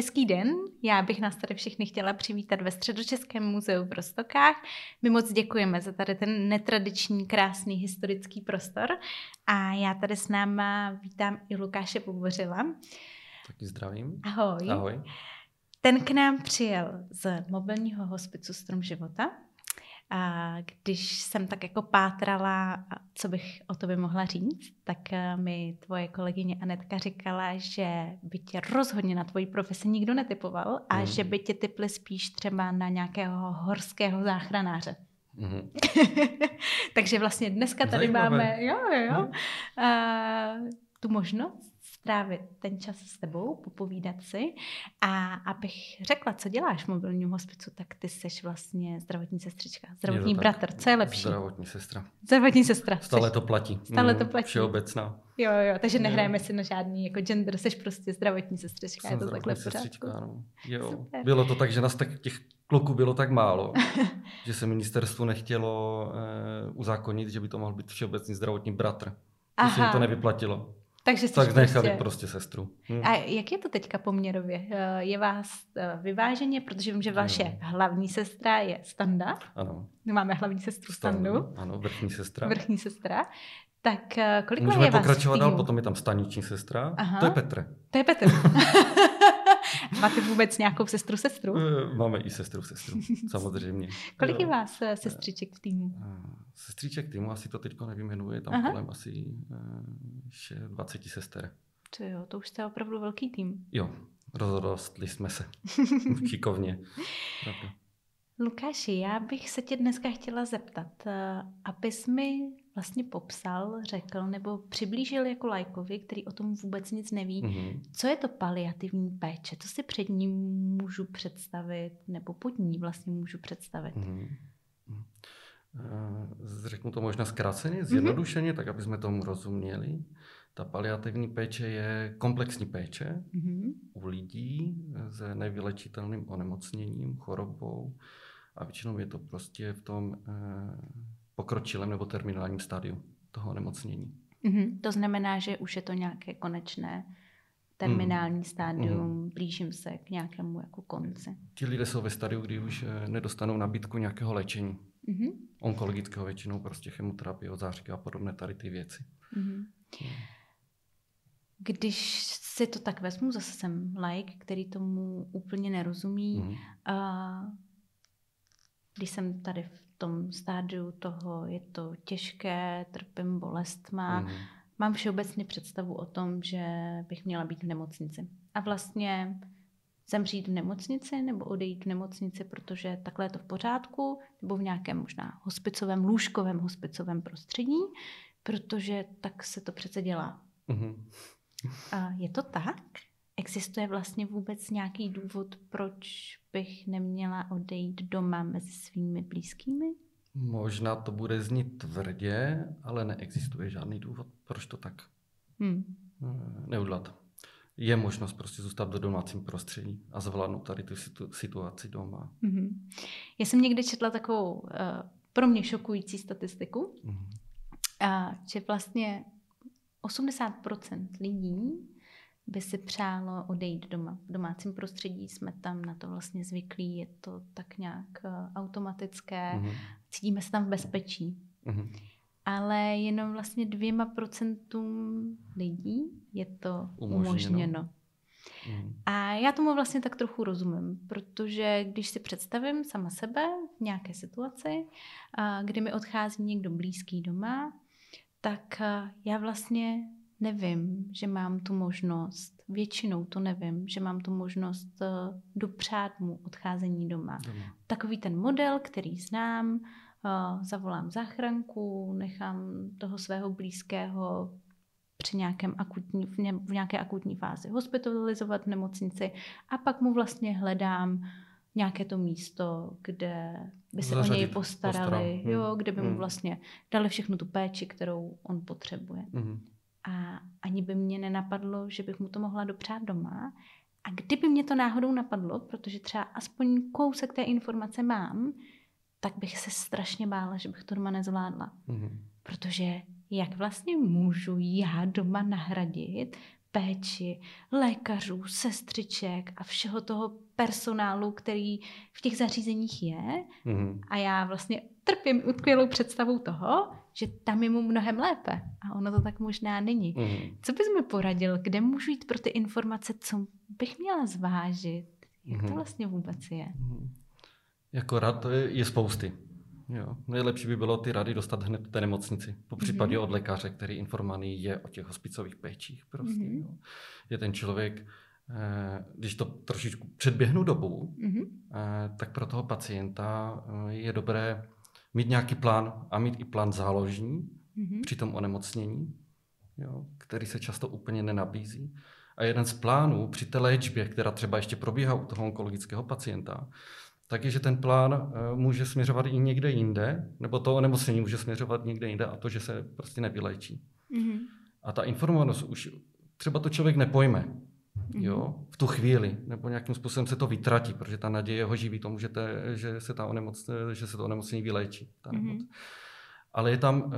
Hezký den, já bych nás tady všechny chtěla přivítat ve Středočeském muzeu v Rostokách. My moc děkujeme za tady ten netradiční, krásný historický prostor a já tady s náma vítám i Lukáše Pobořila. Taky zdravím. Ahoj. Ahoj. Ten k nám přijel z mobilního hospicu Strom Života. A když jsem tak jako pátrala, co bych o tobě mohla říct, tak mi tvoje kolegyně Anetka říkala, že by tě rozhodně na tvoji profesi nikdo netypoval a že by tě typli spíš třeba na nějakého horského záchranáře. Mm. Takže vlastně dneska tady máme tu možnost strávit ten čas s tebou, popovídat si. A abych řekla, co děláš v mobilním hospicu, tak ty jsi vlastně zdravotní sestřička, zdravotní bratr. Co je lepší? Zdravotní sestra. Zdravotní sestra. Stále to platí. Stále to platí. Všeobecná. Jo, takže nehrajeme si na žádný jako gender, jsi prostě zdravotní sestřička. Jsem je to zdravotní sestřička, no. Jo. Bylo to tak, že nás tak, těch kluků bylo tak málo, že se ministerstvu nechtělo uzákonit, že by to mohl být všeobecný zdravotní bratr. Když se jim to nevyplatilo. Tak nechali prostě sestru. A jak je to teďka poměrově? Je vás vyváženě, protože vím, že vaše hlavní sestra je Standa. Ano. Máme hlavní sestru Standu. Ano, vrchní sestra. Vrchní sestra. Tak kolik můžeme je vás pokračovat dál, potom je tam staniční sestra. Aha. To je Petr. Máte vůbec nějakou sestru? Máme i sestru, samozřejmě. Kolik je vás sestřiček v týmu? Sestřiček týmu, asi to teďko nevyjmenuje, tam kolem asi 20 sester. To už jste opravdu velký tým. Jo, rozrostli jsme se šikovně. Lukáši, já bych se tě dneska chtěla zeptat, abys mi vlastně popsal, řekl nebo přiblížil jako laikovi, který o tom vůbec nic neví, co je to paliativní péče, co si před ním můžu představit nebo pod ní vlastně můžu představit. Řeknu to možná zkráceně, zjednodušeně, tak aby jsme tomu rozuměli. Ta paliativní péče je komplexní péče u lidí s nevylečitelným onemocněním, chorobou a většinou je to prostě v tom pokročilém nebo terminálním stádiu toho onemocnění. To znamená, že už je to nějaké konečné terminální stádium, blížím se k nějakému jako konci. Ti lidé jsou ve stádiu, kdy už nedostanou nabídku nějakého léčení. Onkologického většinou, prostě chemoterapie, zářky a podobné tady ty věci. Když si to tak vezmu, zase jsem laik, který tomu úplně nerozumí. Když jsem tady v tom stádiu toho, je to těžké, trpím bolestma, mám všeobecně představu o tom, že bych měla být v nemocnici. A vlastně zemřít v nemocnici nebo odejít v nemocnici, protože takhle je to v pořádku, nebo v nějakém možná hospicovém, lůžkovém hospicovém prostředí, protože tak se to přece dělá. A je to tak? Existuje vlastně vůbec nějaký důvod, proč bych neměla odejít doma mezi svými blízkými? Možná to bude znít tvrdě, ale neexistuje žádný důvod, proč to tak neudělat. Je možnost prostě zůstat v domácím prostředí a zvládnout tady tu situaci doma. Já jsem někde četla takovou pro mě šokující statistiku, že vlastně 80% lidí by si přálo odejít doma. V domácím prostředí jsme tam na to vlastně zvyklí, je to tak nějak automatické, cítíme se tam v bezpečí. Ale jenom vlastně 2% lidí je to umožněno. A já tomu vlastně tak trochu rozumím, protože když si představím sama sebe v nějaké situaci, kdy mi odchází někdo blízký doma, tak já vlastně nevím, že mám tu možnost, většinou to nevím, že mám tu možnost dopřát mu odcházení doma. Takový ten model, který znám, zavolám záchranku, nechám toho svého blízkého při nějakém akutní, v nějaké akutní fázi hospitalizovat v nemocnici a pak mu vlastně hledám nějaké to místo, kde by se o něj postarali, kde by mu vlastně dali všechnu tu péči, kterou on potřebuje. A ani by mě nenapadlo, že bych mu to mohla dopřát doma. A kdyby mě to náhodou napadlo, protože třeba aspoň kousek té informace mám, tak bych se strašně bála, že bych to doma nezvládla. Protože jak vlastně můžu já doma nahradit péči lékařů, sestřiček a všeho toho personálu, který v těch zařízeních je. Mm. A já vlastně trpím utkvělou představou toho, že tam je mu mnohem lépe. A ono to tak možná není. Mm. Co bys mi poradil? Kde můžu jít pro ty informace? Co bych měla zvážit? Jak to vlastně vůbec je? Mm. Jako rad je spousty. Jo. Nejlepší by bylo ty rady dostat hned v té nemocnici. Popřípadě od lékaře, který informovaný je o těch hospicových péčích. Prostě, jo. Je ten člověk, když to trošičku předběhnu dobu, tak pro toho pacienta je dobré mít nějaký plán a mít i plán záložní při tom onemocnění, jo, který se často úplně nenabízí. A jeden z plánů při té léčbě, která třeba ještě probíhá u toho onkologického pacienta, takže ten plán může směřovat i někde jinde, nebo to onemocnění může směřovat někde jinde a to, že se prostě nevyléčí. Mm-hmm. A ta informovanost už třeba to člověk nepojme jo, v tu chvíli, nebo nějakým způsobem se to vytratí, protože ta naděje ho živí tomu, že se to onemocnění vyléčí. Ale je tam,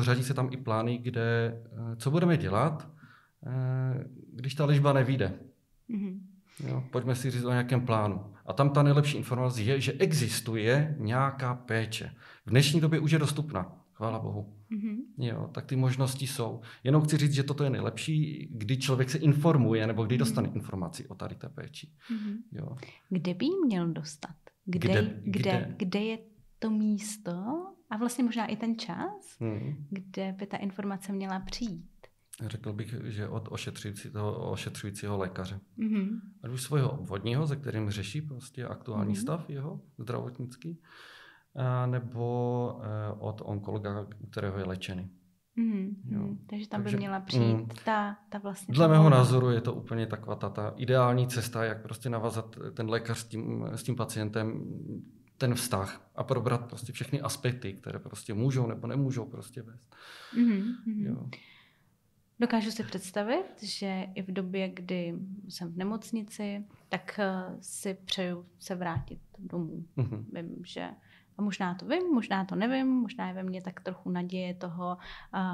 řadí se tam i plány, kde co budeme dělat, když ta léčba nevyjde. Mm-hmm. Jo, pojďme si říct o nějakém plánu. A tam ta nejlepší informace je, že existuje nějaká péče. V dnešní době už je dostupná, chvála Bohu. Mm-hmm. Jo, tak ty možnosti jsou. Jenom chci říct, že toto je nejlepší, kdy člověk se informuje, nebo kdy dostane informaci o tady té péči. Mm-hmm. Jo. Kde by ji měl dostat? Kde je to místo? A vlastně možná i ten čas, kde by ta informace měla přijít? Řekl bych, že od ošetřujícího lékaře. Mm-hmm. A už svého obvodního, se kterým řeší prostě aktuální stav jeho zdravotnický, nebo od onkologa, kterého je léčený. Mm-hmm. Takže tam by měla přijít ta vlastně... Dle mého názoru je to úplně taková ta ideální cesta, jak prostě navázat ten lékař s tím pacientem ten vztah a probrat prostě všechny aspekty, které prostě můžou nebo nemůžou prostě vést. Mm-hmm. Jo. Dokážu si představit, že i v době, kdy jsem v nemocnici, tak si přeju se vrátit domů. Mm-hmm. Vím, že a možná to vím, možná to nevím, možná je ve mně tak trochu naděje toho,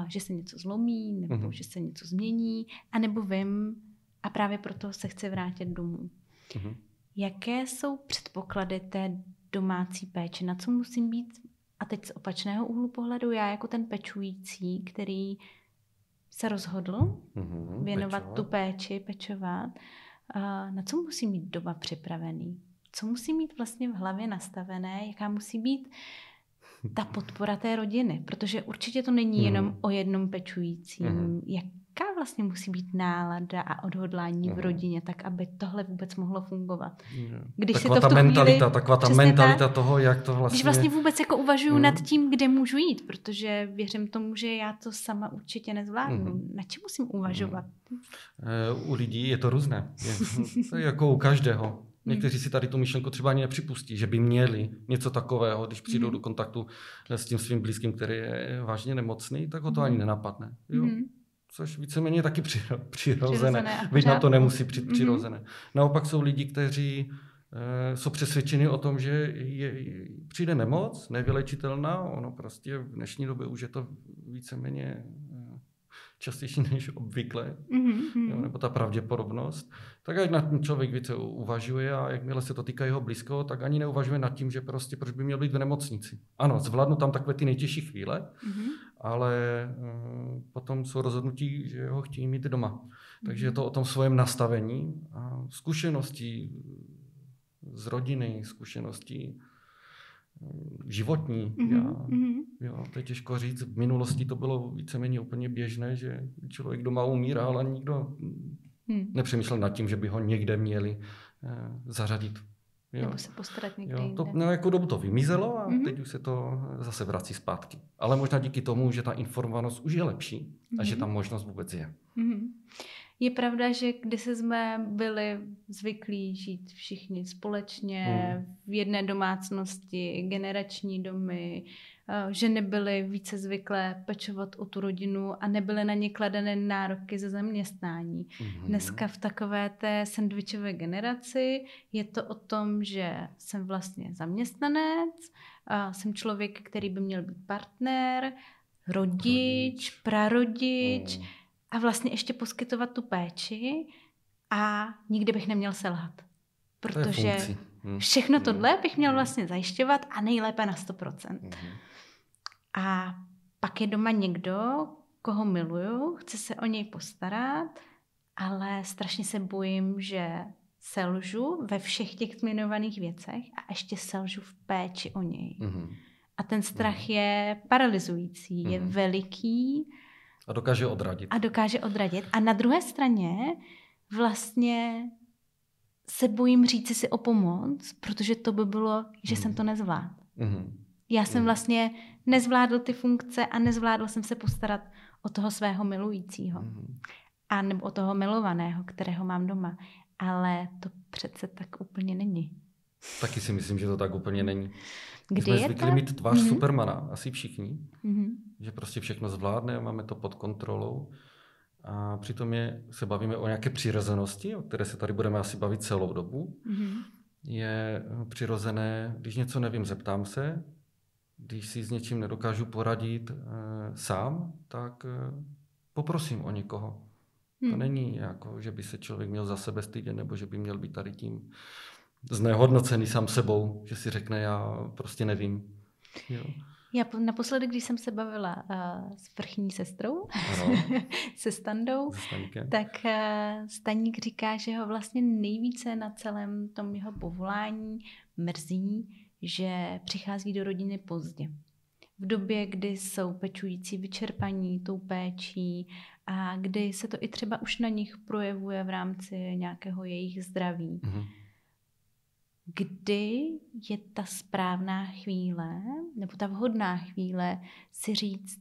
že se něco zlomí, nebo že se něco změní, anebo vím a právě proto se chci vrátit domů. Mm-hmm. Jaké jsou předpoklady té domácí péče? Na co musím být? A teď z opačného úhlu pohledu, já jako ten pečující, který se rozhodl věnovat tu péči, pečovat. Na co musí mít doma připravený? Co musí mít vlastně v hlavě nastavené? Jaká musí být ta podpora té rodiny? Protože určitě to není jenom o jednom pečujícím. Jaká vlastně musí být nálada a odhodlání v rodině, tak aby tohle vůbec mohlo fungovat? Taková ta mentalita toho, jak to vlastně... Když vlastně vůbec jako uvažuju nad tím, kde můžu jít, protože věřím tomu, že já to sama určitě nezvládnu. Na čem musím uvažovat? U lidí je to různé. Je jako u každého. Někteří si tady tu myšlenku třeba ani nepřipustí, že by měli něco takového, když přijdou do kontaktu s tím svým blízkým, který je vážně nemocný, tak ho to ani nenapadne. Jo? Což víceméně je taky přirozené. Byť na to nemusí přijít přirozené. Naopak jsou lidi, kteří jsou přesvědčeni o tom, že přijde nemoc, nevylečitelná, ono prostě v dnešní době už je to víceméně častější než obvykle, jo, nebo ta pravděpodobnost, tak jak nad tím člověk více uvažuje a jakmile se to týká jeho blízko, tak ani neuvažuje nad tím, že prostě proč by měl být v nemocnici. Ano, zvládnu tam takové ty nejtěžší chvíle, ale potom jsou rozhodnutí, že ho chtějí mít doma. Takže je to o tom svém nastavení a zkušenosti z rodiny, zkušenosti životní. Jo, to je těžko říct. V minulosti to bylo víceméně úplně běžné, že člověk doma umírá, ale nikdo nepřemýšlel nad tím, že by ho někde měli zařadit. Jo. Nebo se postarat někde jinde. To nějakou dobu to vymizelo a teď už se to zase vrací zpátky. Ale možná díky tomu, že ta informovanost už je lepší a že ta možnost vůbec je. Je pravda, že když jsme byli zvyklí žít všichni společně, v jedné domácnosti, generační domy, že nebyly více zvyklé pečovat o tu rodinu a nebyly na ně kladené nároky za zaměstnání. Dneska v takové té sendvičové generaci je to o tom, že jsem vlastně zaměstnanec, jsem člověk, který by měl být partner, rodič, prarodič, a vlastně ještě poskytovat tu péči a nikdy bych neměl selhat. Protože všechno tohle bych měl vlastně zajišťovat a nejlépe na 100%. A pak je doma někdo, koho miluju, chci se o něj postarat, ale strašně se bojím, že selžu ve všech těch zmiňovaných věcech a ještě selžu v péči o něj. A ten strach je paralyzující, je veliký. A dokáže odradit. A na druhé straně vlastně se bojím říci si o pomoc, protože to by bylo, že jsem to nezvládl. Já jsem vlastně nezvládl ty funkce a nezvládl jsem se postarat o toho svého milujícího. A nebo o toho milovaného, kterého mám doma. Ale to přece tak úplně není. Taky si myslím, že to tak úplně není. My jsme zvykli mít tvář Supermana, asi všichni, že prostě všechno zvládne, máme to pod kontrolou a přitom se bavíme o nějaké přirozenosti, o které se tady budeme asi bavit celou dobu. Je přirozené, když něco nevím, zeptám se, když si s něčím nedokážu poradit sám, tak poprosím o někoho. To není jako, že by se člověk měl za sebe stydět, nebo že by měl být tady tím znehodnocený sám sebou, že si řekne, já prostě nevím. Jo. Já naposledy, když jsem se bavila s vrchní sestrou, se Standou, tak Staník říká, že ho vlastně nejvíce na celém tom jeho povolání mrzí, že přichází do rodiny pozdě. V době, kdy jsou pečující vyčerpaní tou péčí a kdy se to i třeba už na nich projevuje v rámci nějakého jejich zdraví. Kdy je ta správná chvíle, nebo ta vhodná chvíle si říct,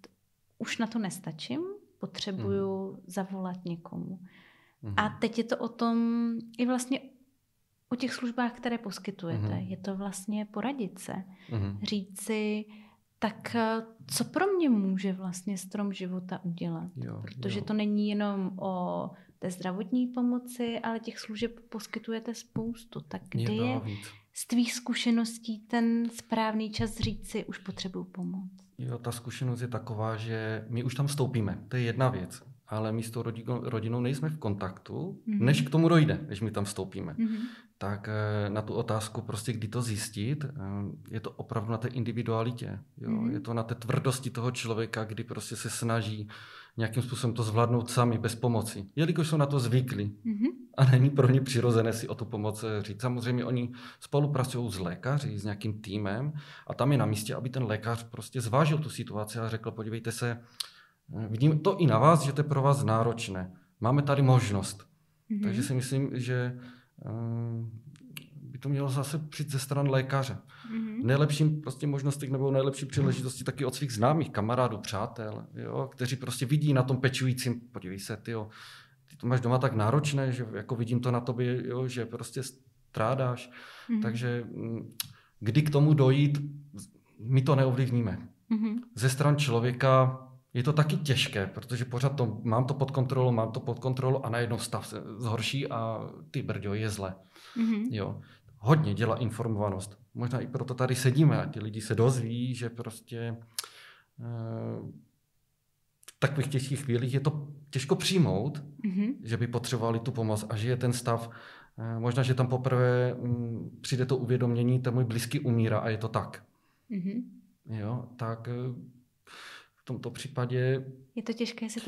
už na to nestačím, potřebuju zavolat někomu. A teď je to o tom, i vlastně o těch službách, které poskytujete. Je to vlastně poradit se. Říct si, tak co pro mě může vlastně Strom života udělat? Protože to není jenom o té zdravotní pomoci, ale těch služeb poskytujete spoustu. Tak kde je z tvých zkušeností ten správný čas říct si, už potřebuju pomoc? Jo, ta zkušenost je taková, že my už tam vstoupíme. To je jedna věc. Ale my s tou rodinou nejsme v kontaktu, než k tomu dojde, než my tam vstoupíme. Tak na tu otázku prostě, kdy to zjistit, je to opravdu na té individualitě. Jo? Je to na té tvrdosti toho člověka, kdy prostě se snaží nějakým způsobem to zvládnout sami, bez pomoci. Jelikož jsou na to zvyklí. A není pro ně přirozené si o tu pomoc říct. Samozřejmě oni spolupracují s lékaři, s nějakým týmem a tam je na místě, aby ten lékař prostě zvážil tu situaci a řekl, podívejte se, vidím to i na vás, že to je pro vás náročné. Máme tady možnost. Takže si myslím, že by to mělo zase přijít ze stran lékaře. Nejlepším prostě možností nebo nejlepší příležitosti taky od svých známých, kamarádů, přátel, jo, kteří prostě vidí na tom pečujícím, podívej se, tyjo, ty to máš doma tak náročné, že jako vidím to na tobě, jo, že prostě strádáš. Takže kdy k tomu dojít, my to neovlivníme. Ze stran člověka je to taky těžké, protože pořád to, mám to pod kontrolou a najednou stav se zhorší a ty brďo, je zle. Jo. Hodně dělá informovanost. Možná i proto tady sedíme a ti lidi se dozví, že prostě v takových těžkých chvílích je to těžko přijmout, že by potřebovali tu pomoc a že je ten stav, možná, že tam poprvé přijde to uvědomění, ten můj blízký umírá a je to tak. Jo, tak v tomto případě je to těžké si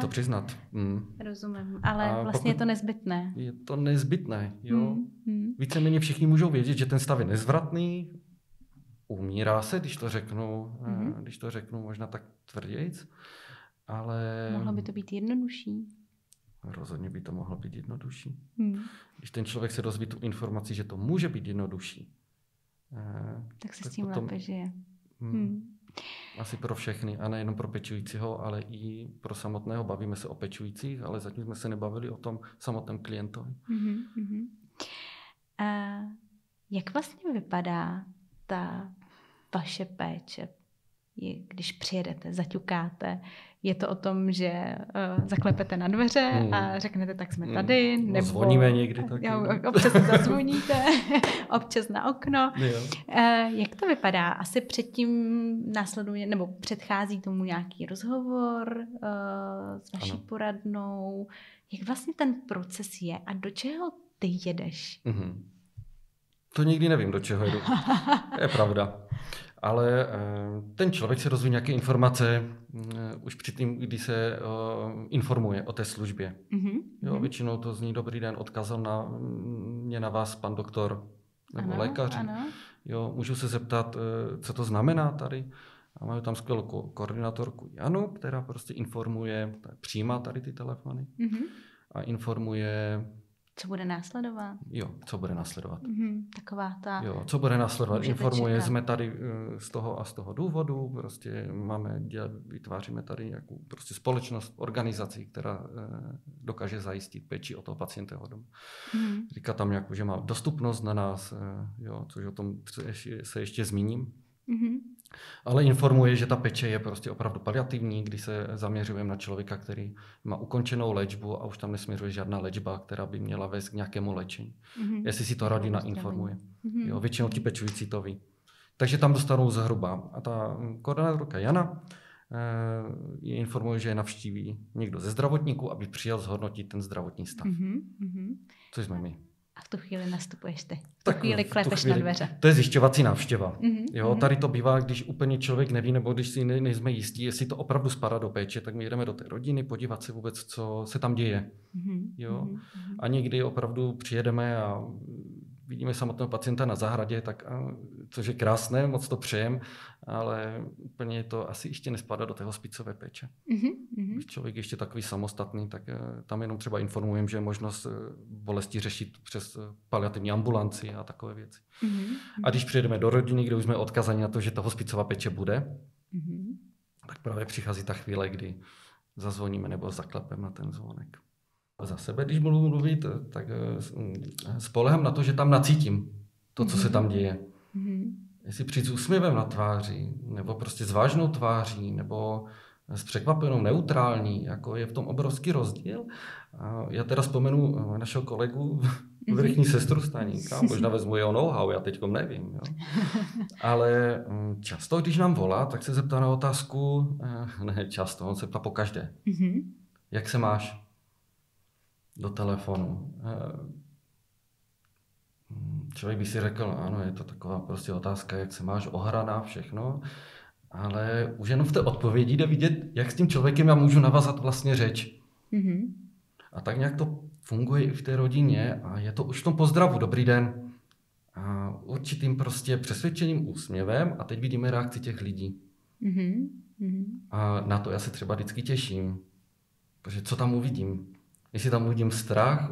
to přiznat. Rozumím, ale a vlastně je to nezbytné. Je to nezbytné, jo. Víceméně všichni můžou vědět, že ten stav je nezvratný, umírá se, když to řeknu možná tak tvrdějc, ale... Mohlo by to být jednodušší. Rozhodně by to mohlo být jednodušší. Když ten člověk se dozví tu informaci, že to může být jednodušší. Tak se tak s tím potom... lépe žije. Asi pro všechny a nejenom pro pečujícího, ale i pro samotného. Bavíme se o pečujících, ale zatím jsme se nebavili o tom samotném klientovi. A jak vlastně vypadá ta vaše péče? když přijedete, zaťukáte. Je to o tom, že zaklepete na dveře a řeknete, tak jsme tady. Nebo zvoníme někdy taky. Občas zazvoníte, občas na okno. Jak to vypadá? Asi předtím následuje, nebo předchází tomu nějaký rozhovor s vaší poradnou. Jak vlastně ten proces je a do čeho ty jedeš? To nikdy nevím, do čeho jedu. To je pravda. Ale ten člověk se dozví nějaké informace už při tím, kdy se informuje o té službě. Jo, většinou to zní dobrý den, odkazal mě na vás pan doktor nebo lékař. Jo, můžu se zeptat, co to znamená tady. A máme tam skvělou koordinátorku Janu, která prostě informuje, přijímá tady ty telefony a informuje... Co bude následovat? Jo, co bude následovat. Taková ta... Jo, co bude následovat. Informuje, čekat. Jsme tady z toho a z toho důvodu, prostě máme, vytváříme tady nějakou prostě společnost, organizaci, která dokáže zajistit péči o toho pacienteho domu. Říká tam nějakou, že má dostupnost na nás, jo, což o tom se ještě zmíním. Ale informuje, že ta péče je prostě opravdu paliativní, kdy se zaměřujeme na člověka, který má ukončenou léčbu a už tam nesměřuje žádná léčba, která by měla vést k nějakému léčení. Jestli si to rodina informuje. Jo, většinou ti pečující to ví. Takže tam dostanou zhruba. A ta koordinátorka Jana je informuje, že je navštíví někdo ze zdravotníků, aby přijel zhodnotit ten zdravotní stav. Což jsme my. A v tu chvíli nastupuješ ty. V tu chvíli klepeš na dveře. To je zjišťovací návštěva. Jo, tady to bývá, když úplně člověk neví, nebo když si nejsme jistí, jestli to opravdu spadá do péče, tak my jdeme do té rodiny podívat se vůbec, co se tam děje. Jo? A někdy opravdu přijedeme a vidíme samotného pacienta na zahradě, tak, což je krásné, moc to přejem, ale úplně to asi ještě nespadá do té hospicové péče. Když člověk ještě takový samostatný, tak tam jenom třeba informujeme, že je možnost bolesti řešit přes paliativní ambulanci a takové věci. A když přijedeme do rodiny, kde už jsme odkazaní na to, že ta hospicová péče bude, tak právě přichází ta chvíle, kdy zazvoníme nebo zaklepeme na ten zvonek. Za sebe, když budu mluvit, tak spolehám na to, že tam nacítím to, co se tam děje. Jestli přijít s úsměvem na tváři, nebo prostě s vážnou tváří, nebo s překvapenou, neutrální, jako je v tom obrovský rozdíl. A já teda vzpomenu našeho kolegu, vrchní sestru Staníka, možná vezmu jeho know-how, já teďkom nevím. Jo. Ale často, když nám volá, tak se zeptá na otázku, ne často, on se ptá pokaždé. Jak se máš? Do telefonu. Člověk by si řekl, ano, je to taková prostě otázka, jak se máš, ohraná, všechno, ale už jenom v té odpovědi jde vidět, jak s tím člověkem já můžu navázat vlastně řeč. A tak nějak to funguje i v té rodině a je to už v tom pozdravu, dobrý den. A určitým prostě přesvědčeným úsměvem a teď vidíme reakci těch lidí. A na to já se třeba vždycky těším, protože co tam uvidím? Jestli tam uvidím strach,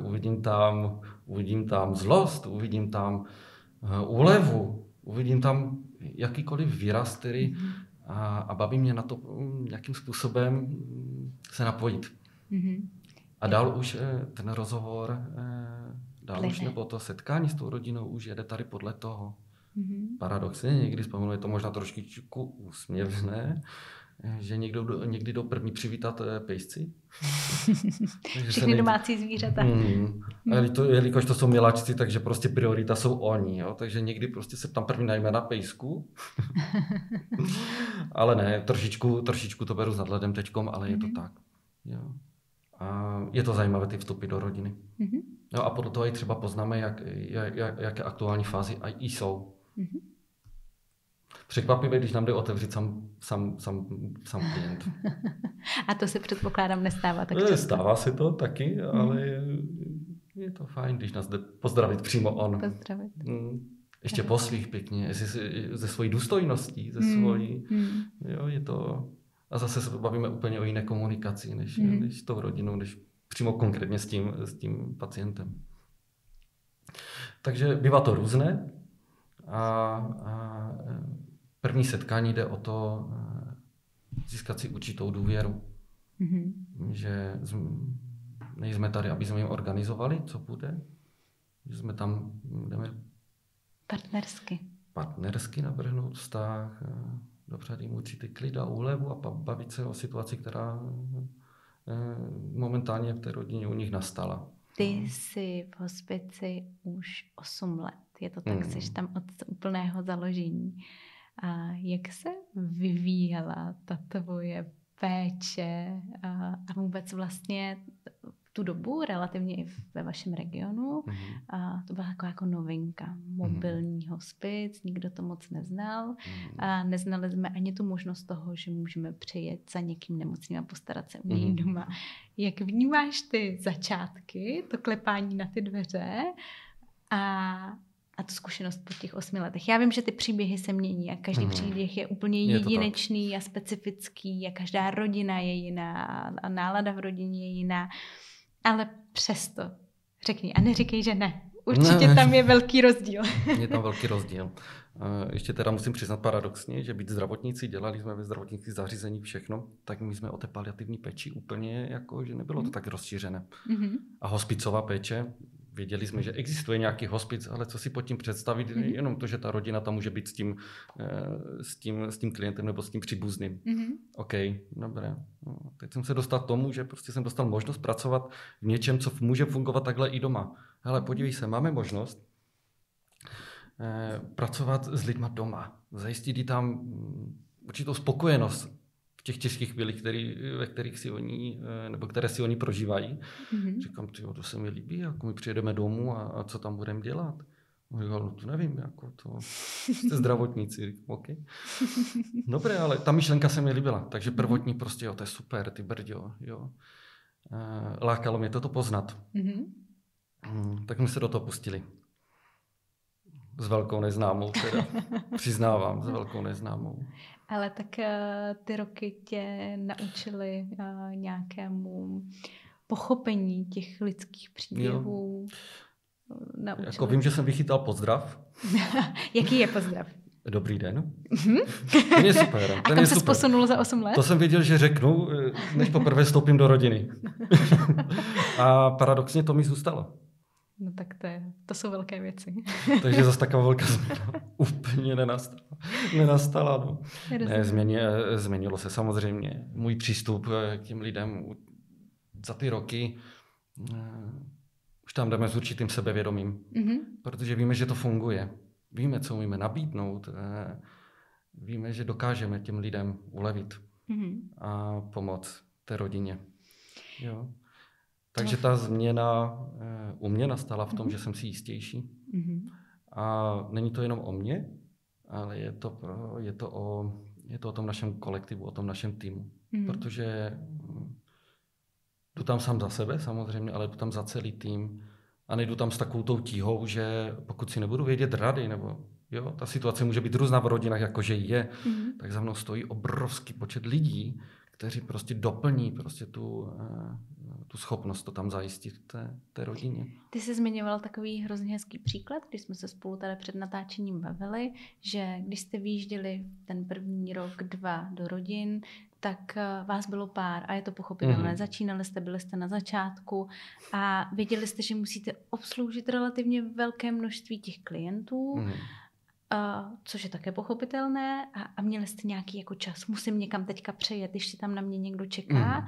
uvidím tam zlost, uvidím tam úlevu, uvidím tam jakýkoliv výraz, který a baví mě na to nějakým způsobem se napojit. A dál už ten rozhovor, dál už nebo to setkání s tou rodinou už jede tady podle toho. Paradoxně někdy vzpomenu, je to možná trošičku úsměvné, že někdy jdou první přivítat pejsci. Všechny domácí zvířata. Jelikož to jsou miláčci, takže prostě priorita jsou oni. Jo? Takže někdy prostě se tam první najme na pejsku. Ale ne, trošičku to beru s nadhledem teďkom, ale je to tak. Jo. A je to zajímavé ty vstupy do rodiny. Jo, a podle toho i třeba poznáme, jaké aktuální fázi jsou. Překvapivé, když nám jde otevřít sám klient. A to se předpokládám nestává tak často. Stává se to taky, ale je to fajn, když nás jde pozdravit přímo on. Pozdravit. Ještě poslích pěkně, ze svojí důstojností, Jo, je to... A zase se bavíme úplně o jiné komunikaci, než tou rodinou, než přímo konkrétně s tím pacientem. Takže bývá to různé. A první setkání jde o to získat si určitou důvěru, že nejsme tady, aby jsme jim organizovali, co bude, že jsme tam, jdeme partnersky navrhnout vztah, dopřát jim určitý klid a úlevu a bavit se o situaci, která momentálně v té rodině u nich nastala. Ty jsi v hospici už 8 let, je to tak, jsi tam od úplného založení. A jak se vyvíjela ta tvoje péče a vůbec vlastně tu dobu, relativně i ve vašem regionu, a to byla taková jako novinka. Mobilní hospic, nikdo to moc neznal. A neznali jsme ani tu možnost toho, že můžeme přijet za někým nemocným a postarat se o něj doma. Jak vnímáš ty začátky, to klepání na ty dveře a tu zkušenost po těch 8 letech? Já vím, že ty příběhy se mění a každý příběh je úplně jedinečný a specifický a každá rodina je jiná a nálada v rodině je jiná. Ale přesto, řekni, a neříkej, že ne. Určitě ne. Tam je velký rozdíl. Je tam velký rozdíl. Ještě teda musím přiznat paradoxně, že být zdravotníci, dělali jsme ve zdravotnických zařízení všechno, tak my jsme o té paliativní péči úplně, jako, že nebylo to tak rozšířené. A hospicová péče, věděli jsme, že existuje nějaký hospic, ale co si pod tím představit, jenom to, že ta rodina tam může být s tím klientem nebo s tím příbuzným. OK, dobré. No, teď jsem se dostal k tomu, že prostě jsem dostal možnost pracovat v něčem, co může fungovat takhle i doma. Hele, podívej se, máme možnost pracovat s lidma doma. Zajistit jí tam určitou spokojenost v těch těžkých chvílích, které si oni prožívají. Říkám, tyjo, to se mi líbí, jako my přijedeme domů a co tam budeme dělat. Říkám, no to nevím, jako to jste zdravotníci. Říkám, okay. Dobré, ale ta myšlenka se mi líbila, takže prvotní prostě, jo, to je super, ty brďo, jo. Lákalo mě toto poznat. Tak jsme se do toho pustili. S velkou neznámou teda, přiznávám, s velkou neznámou. Ale tak ty roky tě naučily nějakému pochopení těch lidských příběhů. Jako vím, že jsem vychytal pozdrav. Jaký je pozdrav? Dobrý den. Ten je super. A kam se posunul za 8 let? To jsem věděl, že řeknu, než poprvé vstoupím do rodiny. A paradoxně to mi zůstalo. No tak to jsou velké věci. Takže zase taková velká změna úplně nenastala. No. Ne, změnilo se samozřejmě. Můj přístup k těm lidem za ty roky, už tam jdeme s určitým sebevědomím, protože víme, že to funguje. Víme, co umíme nabídnout. Víme, že dokážeme těm lidem ulevit a pomoct té rodině. Jo. Takže ta změna u mě nastala v tom, že jsem si jistější. A není to jenom o mně, ale je to o tom našem kolektivu, o tom našem týmu. Protože jdu tam sám za sebe samozřejmě, ale jdu tam za celý tým. A nejdu tam s takovou tou tíhou, že pokud si nebudu vědět rady, nebo jo, ta situace může být různá v rodinách, jakože je, tak za mnou stojí obrovský počet lidí, kteří prostě doplní prostě tu schopnost to tam zajistit té rodině. Ty jsi zmiňoval takový hrozně hezký příklad, když jsme se spolu tady před natáčením bavili, že když jste vyjížděli ten první rok, 2 do rodin, tak vás bylo pár a je to pochopitelné. Začínali jste, byli jste na začátku a věděli jste, že musíte obsloužit relativně velké množství těch klientů, což je také pochopitelné a měli jste nějaký jako čas. Musím někam teďka přejet, ještě tam na mě někdo čeká,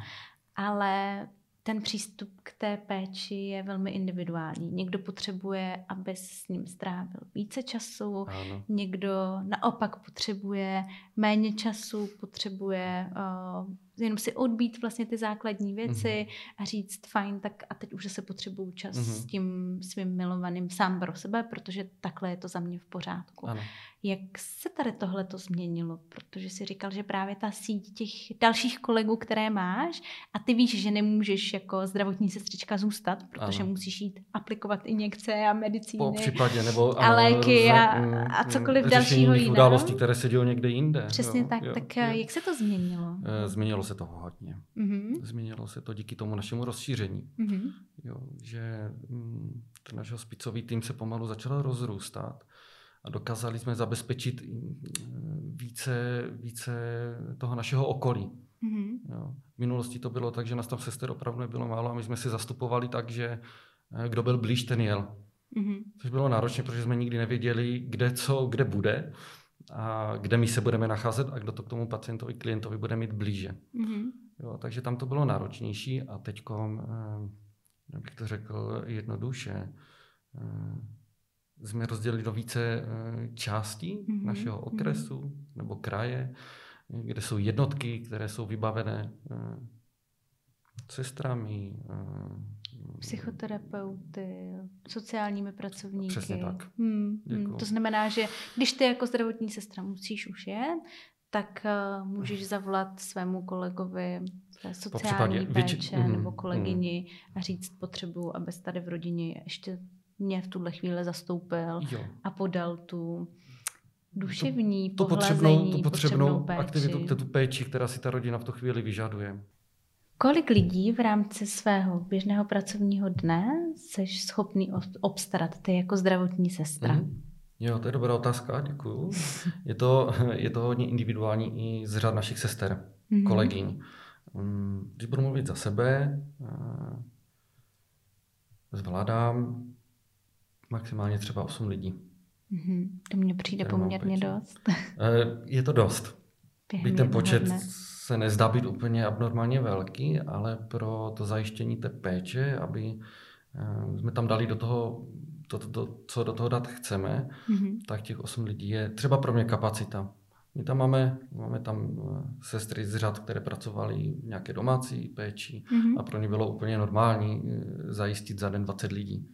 ale ten přístup k té péči je velmi individuální. Někdo potřebuje, aby s ním strávil více času, ano. Někdo naopak potřebuje méně času, potřebuje jenom si odbít vlastně ty základní věci a říct fajn, tak a teď už se potřebuju čas s tím svým milovaným sám pro sebe, protože takhle je to za mě v pořádku. Ano. Jak se tady tohleto změnilo? Protože jsi říkal, že právě ta síť těch dalších kolegů, které máš a ty víš, že nemůžeš jako zdravotní sestřička zůstat, protože ano. musíš jít aplikovat injekce a medicíny. Po případě, nebo a léky a cokoliv dalšího jiného. Událostí, které se dělo někde jinde. Přesně jo, tak. Jo, tak jo. Jak se to změnilo? Změnilo se to hodně. Změnilo se to díky tomu našemu rozšíření. Jo, že ten náš hospicový tým se pomalu začal rozrůstat. A dokázali jsme zabezpečit více toho našeho okolí. Jo. V minulosti to bylo tak, že nás tam sester opravdu nebylo málo a my jsme si zastupovali tak, že kdo byl blíž, ten jel. Což bylo náročné, protože jsme nikdy nevěděli, kde bude kde my se budeme nacházet a kdo to k tomu pacientovi, klientovi bude mít blíže. Mm-hmm. Jo, takže tam to bylo náročnější a teďkom, jak to řekl jednoduše, jsme rozdělili do více částí našeho okresu nebo kraje, kde jsou jednotky, které jsou vybavené sestrami, psychoterapeuty, sociálními pracovníky. Přesně tak. To znamená, že když ty jako zdravotní sestra musíš už jet, tak můžeš zavolat svému kolegovi sociální péče nebo kolegyni a říct potřebu, abys tady v rodině ještě mě v tuhle chvíli zastoupil a podal tu duševní pohlazení, potřebnou péči. Aktivitu, tu péči, která si ta rodina v tu chvíli vyžaduje. Kolik lidí v rámci svého běžného pracovního dne seš schopný obstarat ty jako zdravotní sestra? Jo, to je dobrá otázka, děkuju. Je to hodně individuální i z řad našich sester, kolegyň. Když budu mluvit za sebe, zvládám maximálně třeba 8 lidí. To mně přijde poměrně dost. Je to dost. Byť ten počet se nezdá být úplně abnormálně velký, ale pro to zajištění té péče, aby jsme tam dali do toho, co do toho dát chceme, tak těch 8 lidí je třeba pro mě kapacita. My tam máme tam sestry z řad, které pracovaly v nějaké domácí péči a pro ně bylo úplně normální zajistit za den 20 lidí.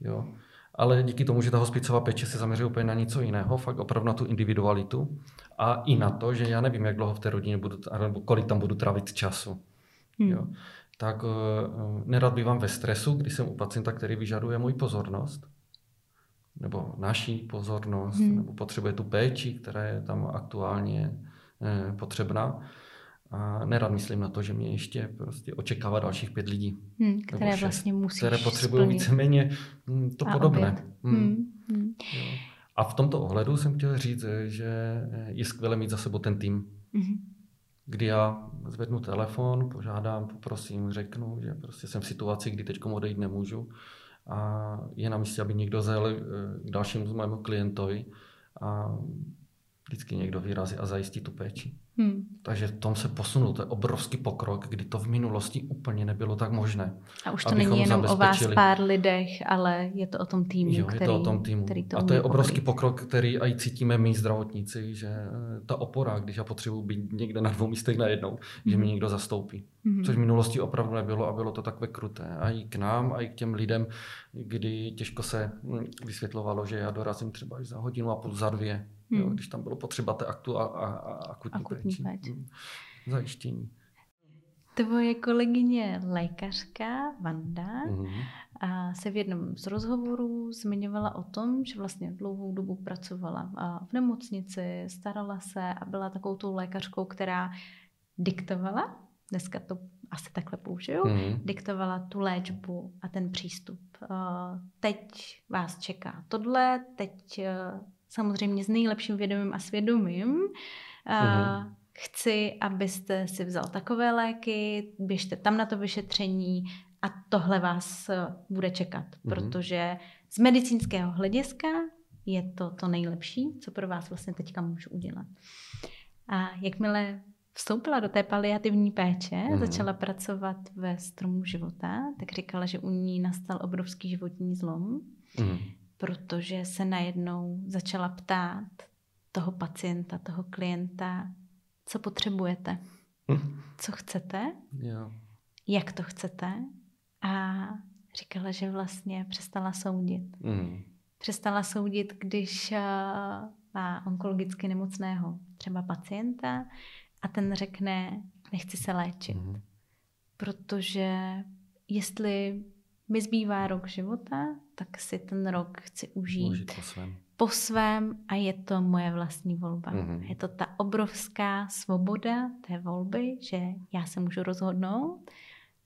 Jo. Ale díky tomu, že ta hospicová péče se zaměřuje úplně na něco jiného, fakt opravdu na tu individualitu a i na to, že já nevím, jak dlouho v té rodině budu, nebo kolik tam budu trávit času. Jo. Tak nerad bývám ve stresu, když jsem u pacienta, který vyžaduje moji pozornost, nebo naší pozornost, nebo potřebuje tu péči, která je tam aktuálně potřebná. A nerad myslím na to, že mě ještě prostě očekává dalších 5 lidí. Které vlastně musíš splnit. Které potřebují víceméně to a podobné. A v tomto ohledu jsem chtěl říct, že je skvělé mít za sebou ten tým. Kdy já zvednu telefon, požádám, poprosím, řeknu, že prostě jsem v situaci, kdy teď odejít nemůžu. A je na místě, aby někdo zajel k dalšímu mému klientovi. A vždycky někdo vyrazí a zajistí tu péči. Takže v tom se posunul, to je obrovský pokrok, kdy to v minulosti úplně nebylo tak možné. A už to není jenom o vás pár lidech, ale je to o tom týmu, který to umí. A to je obrovský pokrok, který i cítíme my zdravotníci, že ta opora, když já potřebuji být někde na 2 místech najednou, že mi někdo zastoupí. Což v minulosti opravdu nebylo a bylo to takové kruté. A i k nám, a i k těm lidem, kdy těžko se vysvětlovalo, že já dorazím třeba až za 1.5 hodiny, za 2. Jo, když tam bylo potřeba té akutní péči. Zajištění. Tvoje kolegyně lékařka Vanda se v jednom z rozhovorů zmiňovala o tom, že vlastně dlouhou dobu pracovala v nemocnici, starala se a byla takovou tou lékařkou, která diktovala, dneska to asi takhle použiju, diktovala tu léčbu a ten přístup. Teď vás čeká tohle, teď... Samozřejmě s nejlepším vědomím a svědomím. Chci, abyste si vzal takové léky, běžte tam na to vyšetření a tohle vás bude čekat, protože z medicínského hlediska je to to nejlepší, co pro vás vlastně teďka můžu udělat. A jakmile vstoupila do té paliativní péče, začala pracovat ve Stromu života, tak říkala, že u ní nastal obrovský životní zlom, protože se najednou začala ptát toho pacienta, toho klienta, co potřebujete, co chcete, jak to chcete. A říkala, že vlastně přestala soudit. Přestala soudit, když má onkologicky nemocného třeba pacienta a ten řekne, nechci se léčit. Protože jestli mi zbývá rok života, tak si ten rok chci užít po svém a je to moje vlastní volba. Je to ta obrovská svoboda té volby, že já se můžu rozhodnout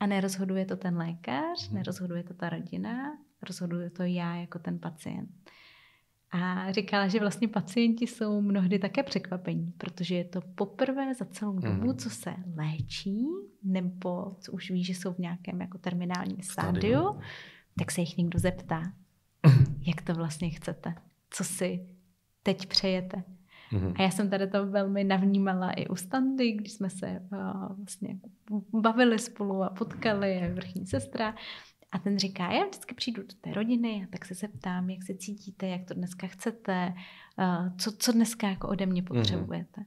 a nerozhoduje to ten lékař, nerozhoduje to ta rodina, rozhoduje to já jako ten pacient. A říkala, že vlastně pacienti jsou mnohdy také překvapení, protože je to poprvé za celou dobu, co se léčí, nebo co už ví, že jsou v nějakém jako terminálním stádiu, tak se jich někdo zeptá, jak to vlastně chcete, co si teď přejete. Mm-hmm. A já jsem tady to velmi navnímala i u Standy, když jsme se vlastně bavili spolu a potkali, vrchní sestra. A ten říká, já vždycky přijdu do té rodiny a tak se zeptám, jak se cítíte, jak to dneska chcete, co dneska jako ode mě potřebujete. Mm-hmm.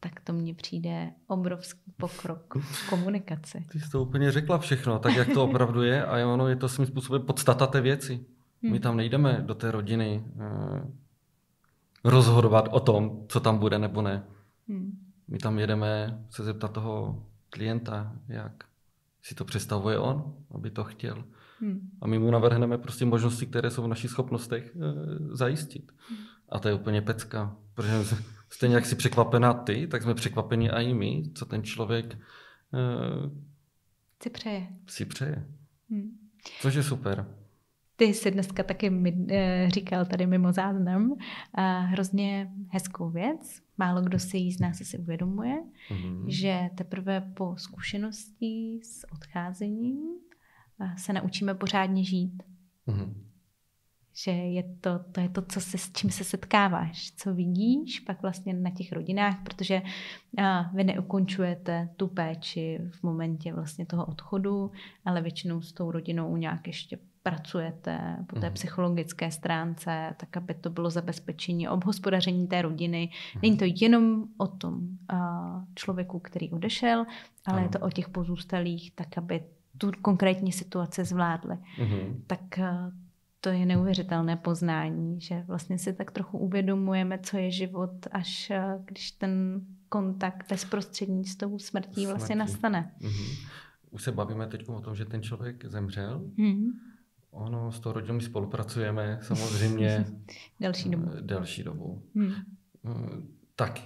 Tak to mně přijde obrovský pokrok v komunikaci. Ty jsi to úplně řekla všechno, tak jak to opravdu je. A ono je to svým způsobem podstata té věci. My tam nejdeme do té rodiny rozhodovat o tom, co tam bude nebo ne. My tam jedeme se zeptat toho klienta, jak si to představuje on, aby to chtěl. A my mu navrhneme prostě možnosti, které jsou v našich schopnostech zajistit. A to je úplně pecka, protože stejně jak jsi překvapená ty, tak jsme překvapeni a i my, co ten člověk si přeje. Což je super. Ty jsi dneska taky říkal tady mimo záznam hrozně hezkou věc. Málo kdo si ji z nás asi uvědomuje, že teprve po zkušenosti s odcházením se naučíme pořádně žít. Že je to, co se, s čím se setkáváš, co vidíš pak vlastně na těch rodinách, protože vy neukončujete tu péči v momentě vlastně toho odchodu, ale většinou s tou rodinou nějak ještě pracujete po té psychologické stránce, tak aby to bylo zabezpečení, obhospodaření té rodiny. Není to jenom o tom člověku, který odešel, ale je to o těch pozůstalých, tak aby tu konkrétní situaci zvládli. Tak to je neuvěřitelné poznání, že vlastně si tak trochu uvědomujeme, co je život, až když ten kontakt bezprostřední s tou smrtí vlastně nastane. Už se bavíme teď o tom, že ten člověk zemřel. Ono s tou rodinou spolupracujeme samozřejmě delší dobu. Taky.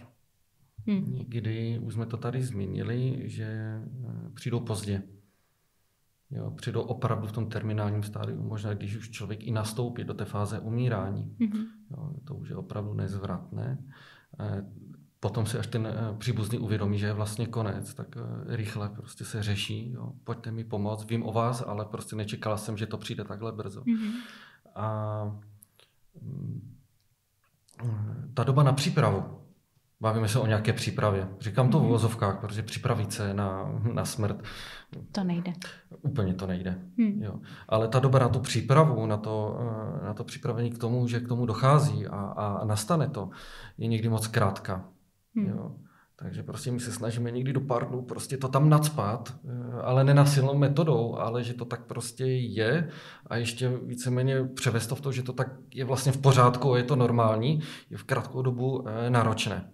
Někdy, už jsme to tady zmínili, že přijdou pozdě. Jo, přijdou opravdu v tom terminálním stádiu, možná když už člověk i nastoupí do té fáze umírání. Jo, to už je opravdu nezvratné. Potom si až ten příbuzný uvědomí, že je vlastně konec, tak rychle prostě se řeší. Jo, pojďte mi pomoct, vím o vás, ale prostě nečekala jsem, že to přijde takhle brzo. A ta doba na přípravu. Bavíme se o nějaké přípravě. Říkám to v uvozovkách, protože připravit se na smrt. To nejde. Úplně to nejde. Jo. Ale ta doba na tu přípravu, na to připravení k tomu, že k tomu dochází a nastane to, je někdy moc krátká. Jo. Takže prostě my se snažíme někdy do pár dnů prostě to tam nacpat, ale nenasilnou metodou, ale že to tak prostě je a ještě víceméně převést to v to, že to tak je vlastně v pořádku, je to normální, je v krátkou dobu náročné.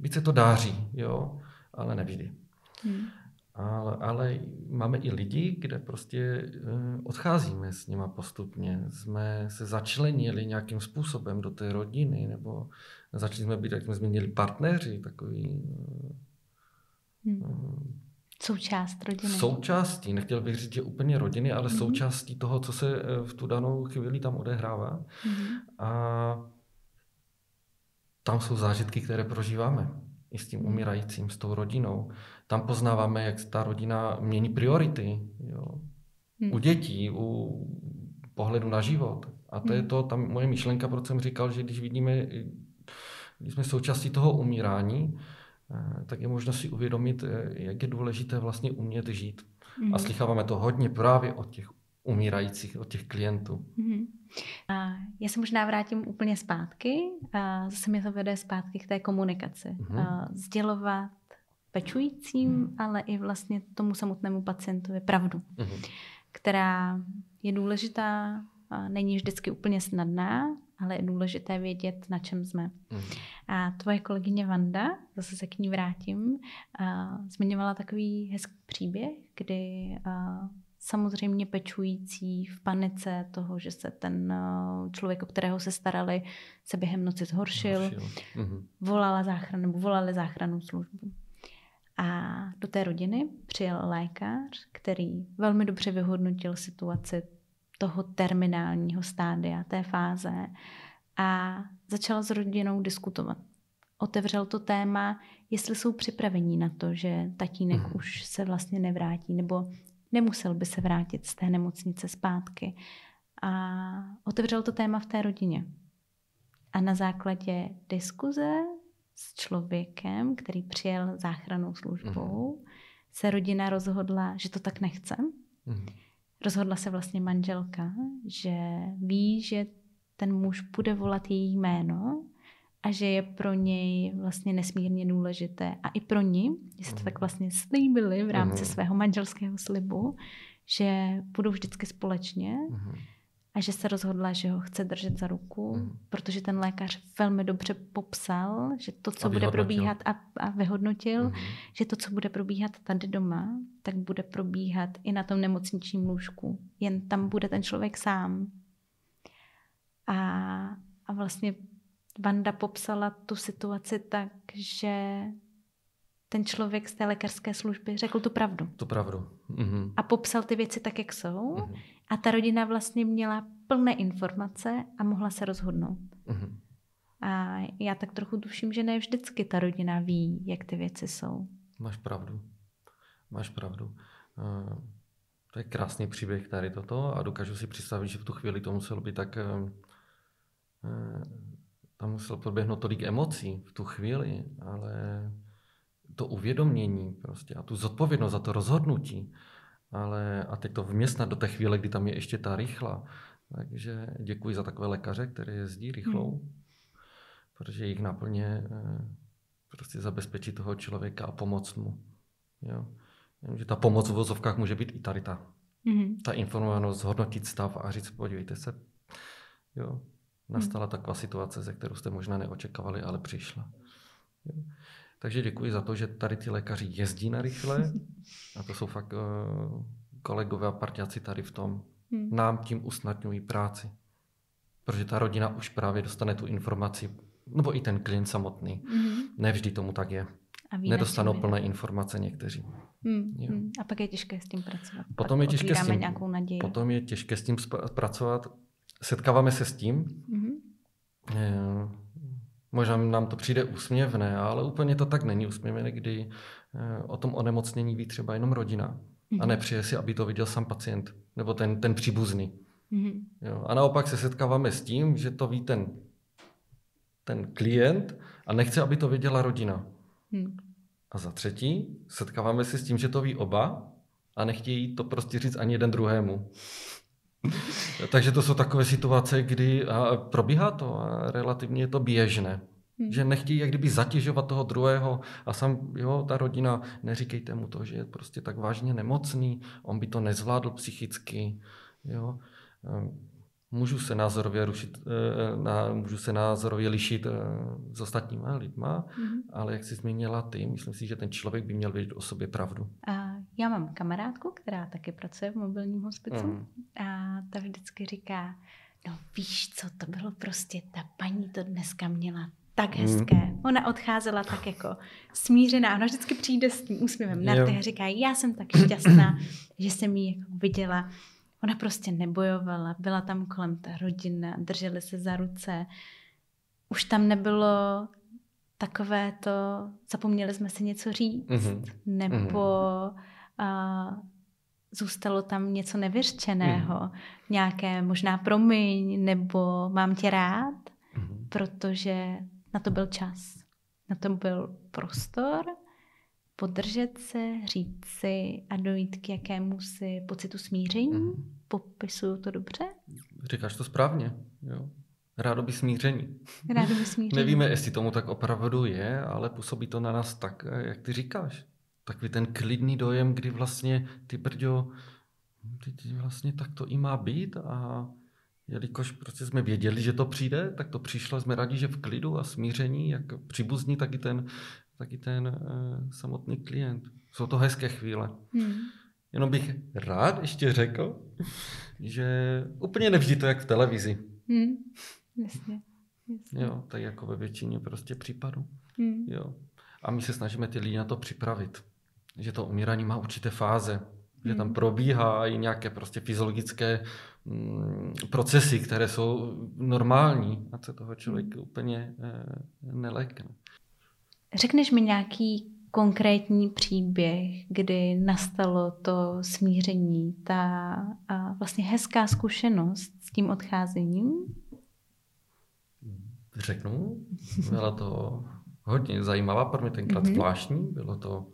Víc se to dáří, jo, ale nevždy. Ale máme i lidi, kde prostě odcházíme s nima postupně. Jsme se začlenili nějakým způsobem do té rodiny, nebo začali jsme být, jak jsme změnili, partneři, takový... Součást rodiny. Součástí, nechtěl bych říct, že úplně rodiny, ale součástí toho, co se v tu danou chvíli tam odehrává. A tam jsou zážitky, které prožíváme i s tím umírajícím, s tou rodinou. Tam poznáváme, jak ta rodina mění priority. Jo. U dětí, u pohledu na život. A to je to, tam moje myšlenka, proč jsem říkal, že když jsme součástí toho umírání, tak je možno si uvědomit, jak je důležité vlastně umět žít. A slycháváme to hodně právě od těch umírajících, od těch klientů. Já se možná vrátím úplně zpátky. Zase mě to vede zpátky k té komunikaci. Sdělovat pečujícím, ale i vlastně tomu samotnému pacientovi pravdu, která je důležitá, není vždycky úplně snadná, ale je důležité vědět, na čem jsme. A tvoje kolegyně Vanda, zase se k ní vrátím, zmiňovala takový hezký příběh, kdy... samozřejmě pečující v panice toho, že se ten člověk, o kterého se starali, se během noci zhoršil. Volali záchrannou službu. A do té rodiny přijel lékař, který velmi dobře vyhodnotil situaci toho terminálního stádia, té fáze, a začal s rodinou diskutovat. Otevřel to téma, jestli jsou připraveni na to, že tatínek už se vlastně nevrátí, nebo nemusel by se vrátit z té nemocnice zpátky. A otevřel to téma v té rodině. A na základě diskuze s člověkem, který přijel záchrannou službou, se rodina rozhodla, že to tak nechce. Rozhodla se vlastně manželka, že ví, že ten muž bude volat její jméno a že je pro něj vlastně nesmírně důležité. A i pro ní, že se to tak vlastně slíbili v rámci svého manželského slibu, že budou vždycky společně a že se rozhodla, že ho chce držet za ruku, protože ten lékař velmi dobře popsal, že to, co bude probíhat a vyhodnotil, že to, co bude probíhat tady doma, tak bude probíhat i na tom nemocničním lůžku. Jen tam bude ten člověk sám. A vlastně Vanda popsala tu situaci tak, že ten člověk z té lékařské služby řekl tu pravdu. Tu pravdu. A popsal ty věci tak, jak jsou. A ta rodina vlastně měla plné informace a mohla se rozhodnout. A já tak trochu tuším, že ne vždycky ta rodina ví, jak ty věci jsou. Máš pravdu. Máš pravdu. To je krásný příběh tady toto a dokážu si představit, že v tu chvíli to muselo být tak... Tam muselo proběhnout tolik emocí v tu chvíli, ale... to uvědomění prostě a tu zodpovědnost za to rozhodnutí, ale a teď to vměstnat do té chvíle, kdy tam je ještě ta rychla. Takže děkuji za takové lékaře, které jezdí rychlou, protože jich naplně prostě zabezpečí toho člověka a pomoct mu. Jo? Že ta pomoc v vozovkách může být i tady ta, ta informovanost, zhodnotit stav a říct, podívejte se, jo? Nastala taková situace, ze kterou jste možná neočekávali, ale přišla. Jo? Takže děkuji za to, že tady ty lékaři jezdí na rychle a to jsou fakt kolegové a parťáci tady v tom. Nám tím usnadňují práci, protože ta rodina už právě dostane tu informaci, nebo i ten klient samotný. Nevždy tomu tak je. Nedostanou plné informace někteří. A pak je těžké s tím pracovat. Potom je těžké s tím pracovat. Setkáváme se s tím. Možná nám to přijde úsměvné, ale úplně to tak není úsměvné, kdy o tom onemocnění ví třeba jenom rodina a nepřeje si, aby to viděl sám pacient nebo ten příbuzný. Jo. A naopak se setkáváme s tím, že to ví ten klient a nechce, aby to věděla rodina. A za třetí setkáváme se s tím, že to ví oba a nechtějí to prostě říct ani jeden druhému. Takže to jsou takové situace, kdy probíhá to a relativně je to běžné. Že nechtějí jak kdyby zatěžovat toho druhého a sám, jo, ta rodina, neříkejte mu to, že je prostě tak vážně nemocný, on by to nezvládl psychicky. Jo. Můžu se názorově lišit s ostatníma lidma, ale jak jsi zmínila ty, myslím si, že ten člověk by měl vědět o sobě pravdu. Já mám kamarádku, která taky pracuje v mobilním hospicu a ta vždycky říká, no víš co, to bylo prostě, ta paní to dneska měla tak hezké. Ona odcházela tak jako smířená, ona vždycky přijde s tím úsměvem na rtech a říká, já jsem tak šťastná, že jsem ji jako viděla. Ona prostě nebojovala, byla tam kolem ta rodina, drželi se za ruce. Už tam nebylo takové to, zapomněli jsme si něco říct, nebo zůstalo tam něco nevyřčeného, nějaké možná promiň, nebo mám tě rád, protože na to byl čas, na to byl prostor, podržet se, říct si a dojít k jakému si pocitu smíření. Popisuju to dobře? Říkáš to správně, jo. Rádoby smíření. Nevíme, jestli tomu tak opravdu je, ale působí to na nás tak, jak ty říkáš. Takový ten klidný dojem, kdy vlastně ty brďo, ty vlastně tak to i má být a jelikož prostě jsme věděli, že to přijde, tak to přišlo, jsme rádi, že v klidu a smíření, jak příbuzní, tak i ten samotný klient. Jsou to hezké chvíle. Jenom bych rád ještě řekl, že úplně nevždy to jak v televizi. Jasně. Jo, tak jako ve většině prostě případů. Jo. A my se snažíme ty lidi na to připravit. Že to umírání má určité fáze. Že tam probíhá i nějaké prostě fyziologické procesy, které jsou normální a co toho člověk úplně nelékne. Řekneš mi nějaký konkrétní příběh, kdy nastalo to smíření, ta vlastně hezká zkušenost s tím odcházením? řeknu. Byla to hodně zajímavá, pro mě tenkrát zvláštní. Bylo to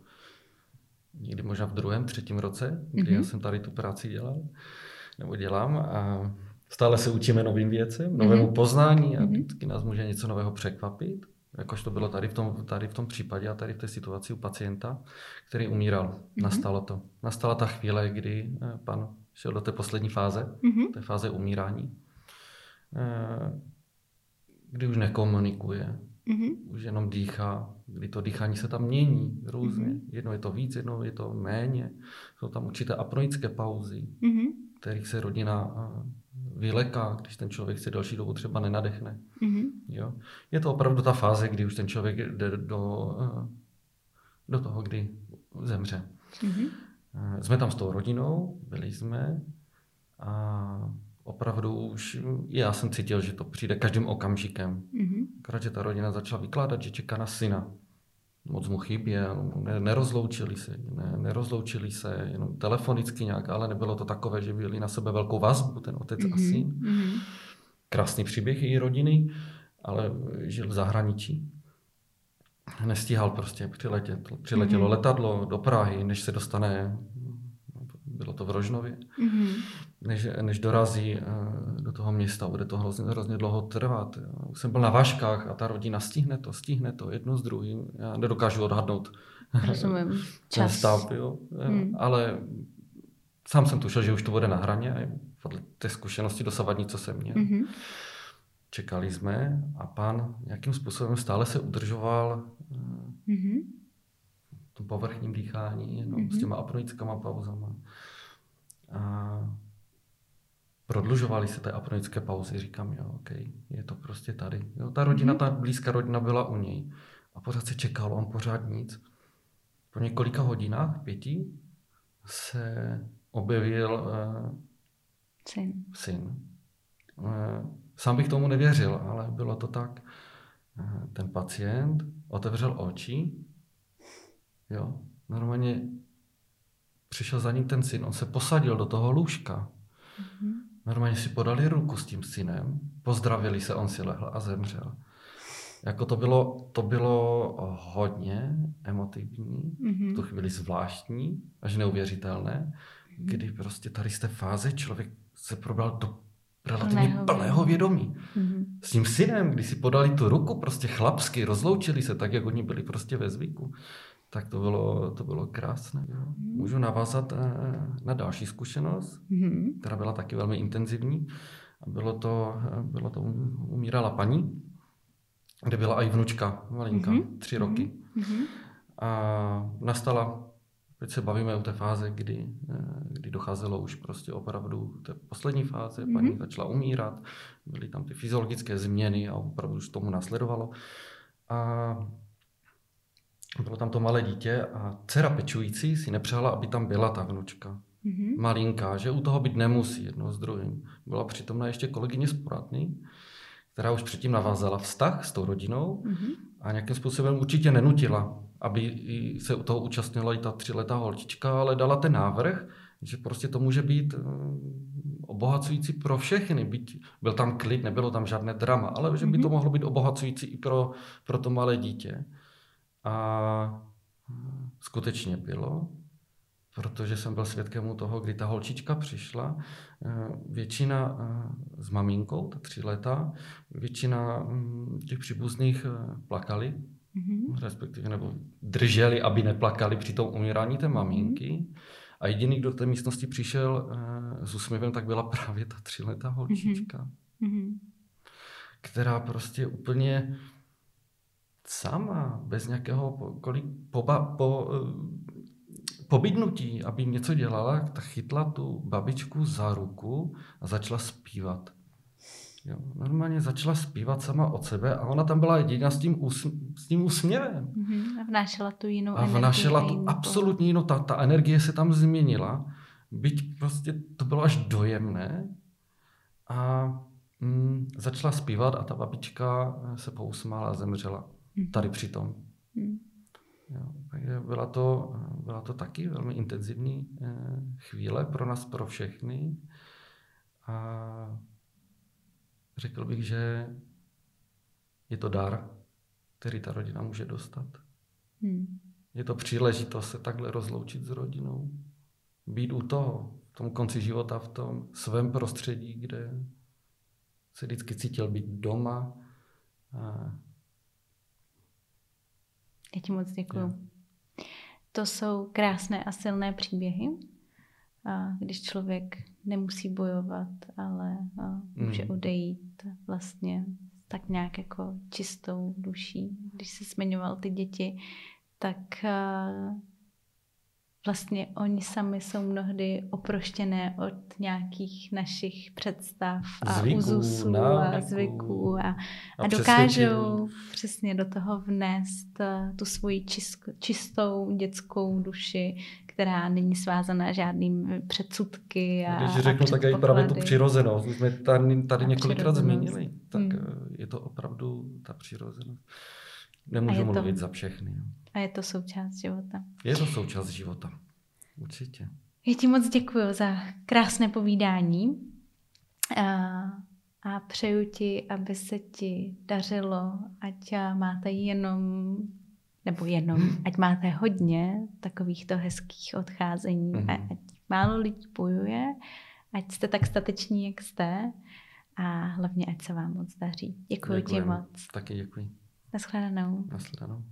někdy možná v 2., 3. roce, kdy já jsem tady tu práci dělal, nebo dělám a stále se učíme novým věcem, novému poznání a vždycky nás může něco nového překvapit. Jakož to bylo tady v tom případě a tady v té situaci u pacienta, který umíral. Nastala ta chvíle, kdy pan šel do té poslední fáze, té fáze umírání, kdy už nekomunikuje, už jenom dýchá, kdy to dýchání se tam mění různě. Jednou je to víc, jednou je to méně. Jsou tam určité apnoické pauzy, kterých se rodina vyleká, když ten člověk se další dobu třeba nenadechne. Jo? Je to opravdu ta fáze, kdy už ten člověk jde do toho, kdy zemře. Jsme tam s tou rodinou, byli jsme a opravdu už já jsem cítil, že to přijde každým okamžikem. Akorát, že ta rodina začala vykládat, že čeká na syna. Moc mu chyběl, nerozloučili se, jenom telefonicky nějak, ale nebylo to takové, že byli na sebe velkou vazbu, ten otec a syn. Krásný příběh její rodiny, ale žil v zahraničí. Nestíhal prostě přiletět. Přiletělo letadlo do Prahy, než se dostane, bylo to v Rožnově, než dorazí do toho města, bude to hrozně dlouho trvat. Už jsem byl na vážkách a ta rodina stihne to jedno s druhým. Já nedokážu odhadnout ten stav, jo. Ale sám jsem tušil, že už to bude na hraně a podle té zkušenosti dosavadní, co jsem měl. Čekali jsme a pán nějakým způsobem stále se udržoval v tom povrchním dýchání, s těma apnoickama pauzama. A prodlužovaly se ty apnoické pauzy, říkám, jo, ok, je to prostě tady. Jo, ta rodina, ta blízká rodina byla u něj a pořád se čekalo, on pořád nic. Po několika hodinách, 5, se objevil syn. Sám bych tomu nevěřil, ale bylo to tak. Ten pacient otevřel oči, jo, normálně přišel za ním ten syn, on se posadil do toho lůžka. Normálně si podali ruku s tím synem, pozdravili se, on si lehl a zemřel. Jako to bylo hodně emotivní, v tu chvíli zvláštní, až neuvěřitelné, kdy prostě tady z té fáze člověk se probral do relativně plného vědomí. S tím synem, když si podali tu ruku prostě chlapsky, rozloučili se tak, jak oni byli prostě ve zvyku. Tak to bylo krásné. Jo. Můžu navázat na další zkušenost, která byla taky velmi intenzivní. Bylo to umírala paní, kde byla i vnučka malinka, 3 roky. A nastala, teď se bavíme o té fáze, kdy docházelo už prostě opravdu té poslední fáze, paní začala umírat, byly tam ty fyziologické změny a opravdu už tomu následovalo. A bylo tam to malé dítě a dcera pečující si nepřála, aby tam byla ta vnučka. Malinká, že u toho být nemusí jedno s druhým. Byla přitomná ještě kolegyně z poradny, která už předtím navázala vztah s tou rodinou a nějakým způsobem určitě nenutila, aby se u toho účastnila i ta 3letá holčička, ale dala ten návrh, že prostě to může být obohacující pro všechny. Byl tam klid, nebylo tam žádné drama, ale že by to mohlo být obohacující i pro to malé dítě. A skutečně bylo, protože jsem byl svědkem toho, kdy ta holčička přišla, většina s maminkou, ta 3letá, většina těch příbuzných plakali, respektive nebo drželi, aby neplakali při tom umírání té maminky. A jediný, kdo do té místnosti přišel s úsměvem, tak byla právě ta 3letá holčička, která prostě úplně sama, bez nějakého pobídnutí, aby něco dělala, tak chytla tu babičku za ruku a začala zpívat. Jo, normálně začala zpívat sama od sebe a ona tam byla jediná s tím úsměvem. A vnášela tu jinou energii. A vnášela tu absolutně jinou, ta energie se tam změnila, byť prostě to bylo až dojemné a začala zpívat a ta babička se pousmála a zemřela tady přitom. Jo, takže byla to taky velmi intenzivní chvíle pro nás, pro všechny. A řekl bych, že je to dar, který ta rodina může dostat. Je to příležitost se takhle rozloučit s rodinou. Být u toho, v tom konci života, v tom svém prostředí, kde se vždycky cítil být doma. Já ti moc děkuju. To jsou krásné a silné příběhy, když člověk nemusí bojovat, ale může odejít vlastně tak nějak jako čistou duší. Když jsi zmiňoval ty děti, tak vlastně oni sami jsou mnohdy oproštěné od nějakých našich představ a úzusů a zvyků a dokážou přesně do toho vnést tu svoji čistou dětskou duši, která není svázaná žádným předsudky a když řeknu, tak je právě tu přirozenost. My jsme tady několikrát zmínili. Tak je to opravdu ta přirozenost. Nemůžu mluvit za všechny. A je to součást života. Je to součást života. Určitě. Já ti moc děkuju za krásné povídání a přeju ti, aby se ti dařilo, ať máte ať máte hodně takovýchto hezkých odcházení, ať málo lidí bojuje, ať jste tak stateční, jak jste a hlavně, ať se vám moc daří. Děkuji ti moc. Taky děkuji. Naschledanou.